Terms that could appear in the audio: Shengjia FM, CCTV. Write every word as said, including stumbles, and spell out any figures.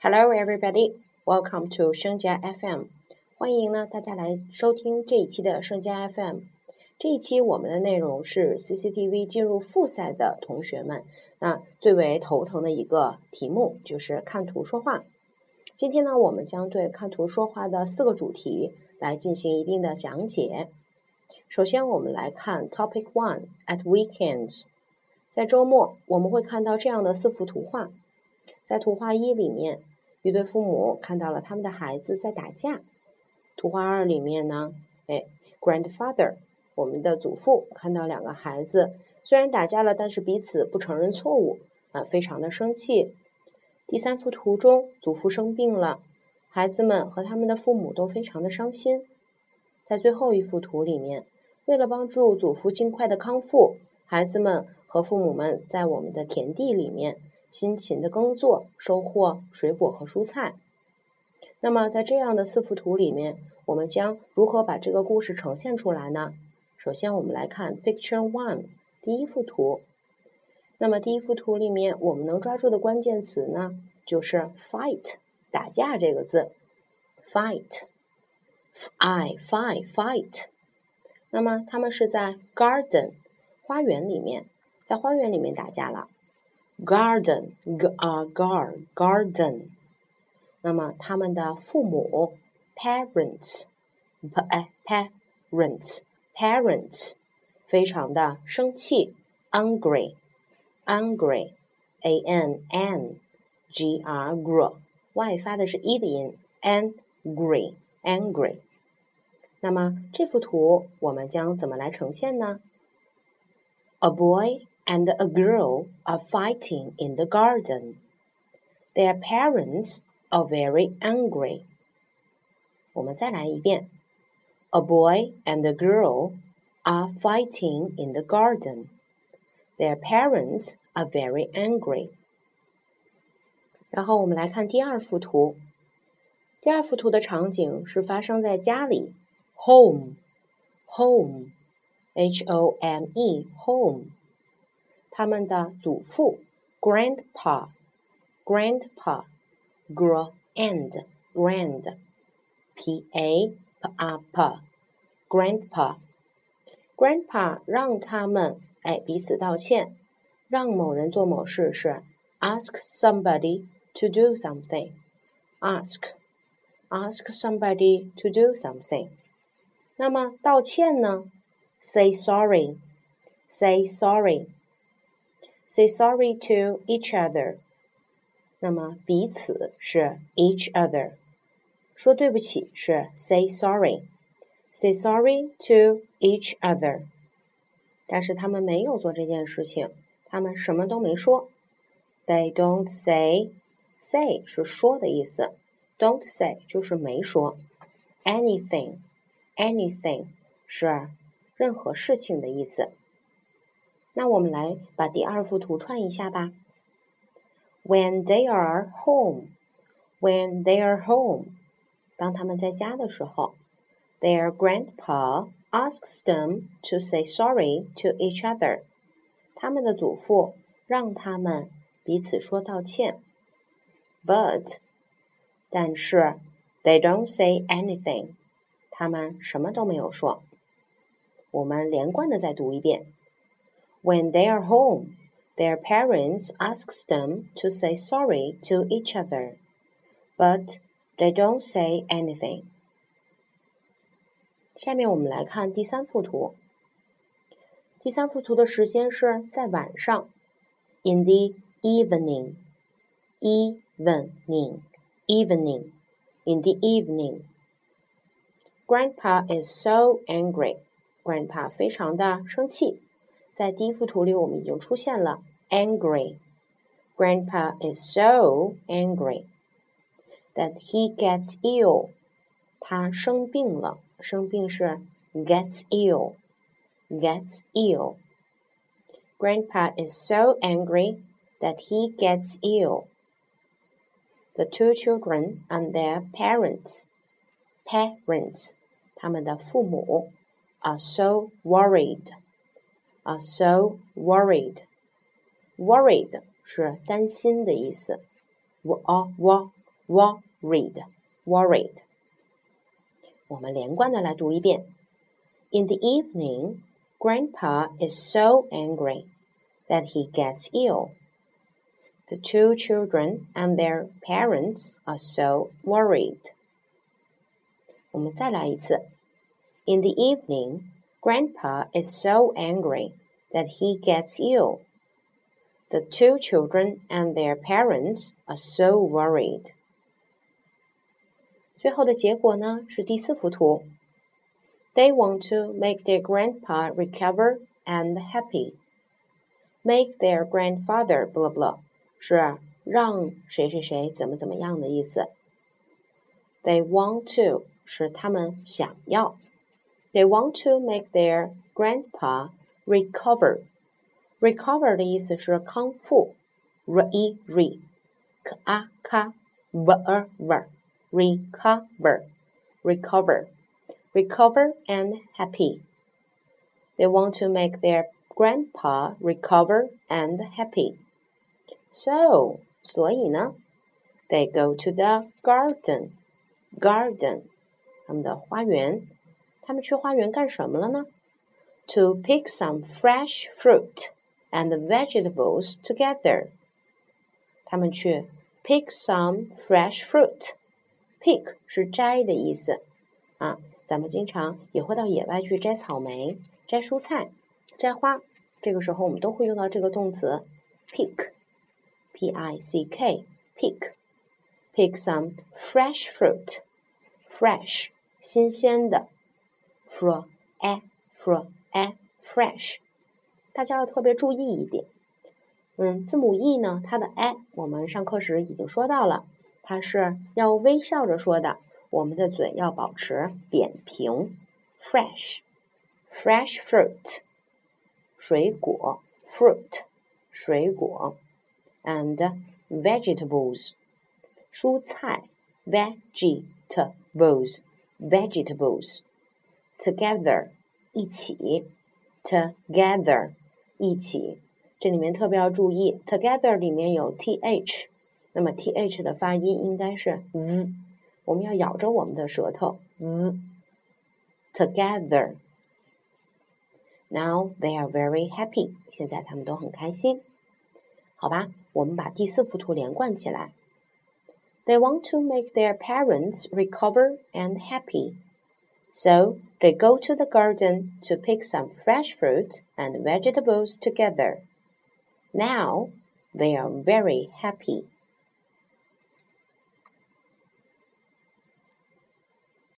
Hello, everybody. Welcome to Shengjia F M. 欢迎呢大家来收听这一期的Shengjia F M。这一期我们的内容是 C C T V 进入复赛的同学们，那最为头疼的一个题目就是看图说话。今天呢，我们将对看图说话的四个主题来进行一定的讲解。首先，我们来看 Topic One at Weekends。在周末，我们会看到这样的四幅图画。在图画一里面，一对父母看到了他们的孩子在打架。图画二里面呢，哎 ，grandfather， 我们的祖父看到两个孩子虽然打架了，但是彼此不承认错误，啊，非常的生气。第三幅图中，祖父生病了，孩子们和他们的父母都非常的伤心。在最后一幅图里面，为了帮助祖父尽快的康复，孩子们和父母们在我们的田地里面辛勤的耕作，收获水果和蔬菜。那么在这样的四幅图里面，我们将如何把这个故事呈现出来呢？首先我们来看 Picture One 第一幅图。那么第一幅图里面我们能抓住的关键词呢，就是 fight 打架这个字 fight I fight fight 那么他们是在 garden 花园里面，在花园里面打架了。Garden, g a gar, garden。那么他们的父母 ，parents, p a parents, parents， 非常的生气 ，angry, angry, a n n g r gr， 外发的是 e 的音 ，angry, angry。那么这幅图我们将怎么来呈现呢 ？A boy。And a girl are fighting in the garden. Their parents are very angry. 我们再来一遍。A boy and a girl are fighting in the garden. Their parents are very angry. 然后我们来看第二幅图。第二幅图的场景是发生在家里。Home, home, H O M E, home。他们的祖父 grandpa grandpa grand grand p a p a p grandpa grandpa 让他们哎彼此道歉，让某人做某事是 ask somebody to do something ask ask somebody to do something。 那么道歉呢 say sorry say sorry say sorry to each other， 那么彼此是 each other， 说对不起是 say sorry say sorry to each other。 但是他们没有做这件事情，他们什么都没说。 they don't say say 是说的意思， don't say 就是没说， anything anything 是任何事情的意思。那我们来把第二幅图串一下吧。When they are home, when they are home， 当他们在家的时候 ，their grandpa asks them to say sorry to each other。他们的祖父让他们彼此说道歉。But， 但是 they don't say anything， 他们什么都没有说。我们连贯的再读一遍。When they are home, their parents ask them to say sorry to each other, but they don't say anything. 下面我们来看第三幅图。第三幅图的时间是在晚上 ，in the evening, evening, evening, in the evening. Grandpa is so angry. Grandpa 非常的生气。在第一幅图里我们已经出现了 angry grandpa is so angry that he gets ill 他生病了，生病是 gets ill gets ill grandpa is so angry that he gets ill. The two children and their parents parents 他们的父母 are so worried are so worried. Worried 是担心的意思。worried, worried. 我们连贯的来读一遍。In the evening, Grandpa is so angry that he gets ill. The two children and their parents are so worried. 我们再来一次。In the evening, Grandpa is so angry that he gets ill. The two children and their parents are so worried. 最后的结果呢是第四幅图。They want to make their grandpa recover and happy. Make their grandfather blah blah 是让谁谁谁怎么怎么样的意思。They want to 是他们想要。They want to make their grandpa recover. Recover 的意思是康复 re re ka ka ver ver recover recover recover and happy. They want to make their grandpa recover and happy. So 所以呢 they go to the garden. Garden 他们的花园。他们去花园干什么了呢 ？To pick some fresh fruit and vegetables together. 他们去 pick some fresh fruit. Pick 是摘的意思啊，咱们经常也会到野外去摘草莓、摘蔬菜、摘花，这个时候我们都会用到这个动词 pick, P I C K, pick, pick some fresh fruit. Fresh 新鲜的。Fr a fr a fresh， 大家要特别注意一点。嗯，字母 e 呢，它的 a 我们上课时已经说到了，它是要微笑着说的，我们的嘴要保持扁平。Fresh， fresh fruit， 水果 ，fruit， 水果 ，and vegetables， 蔬菜 ，vegetables，vegetables vegetables.Together 一起 Together 一起，这里面特别要注意 Together 里面有 th， 那么 th 的发音应该是 z， 我们要咬着我们的舌头 z Together. Now they are very happy. 现在他们都很开心。好吧，我们把第四幅图连贯起来。They want to make their parents recover and happy.So, they go to the garden to pick some fresh fruit and vegetables together. Now, they are very happy.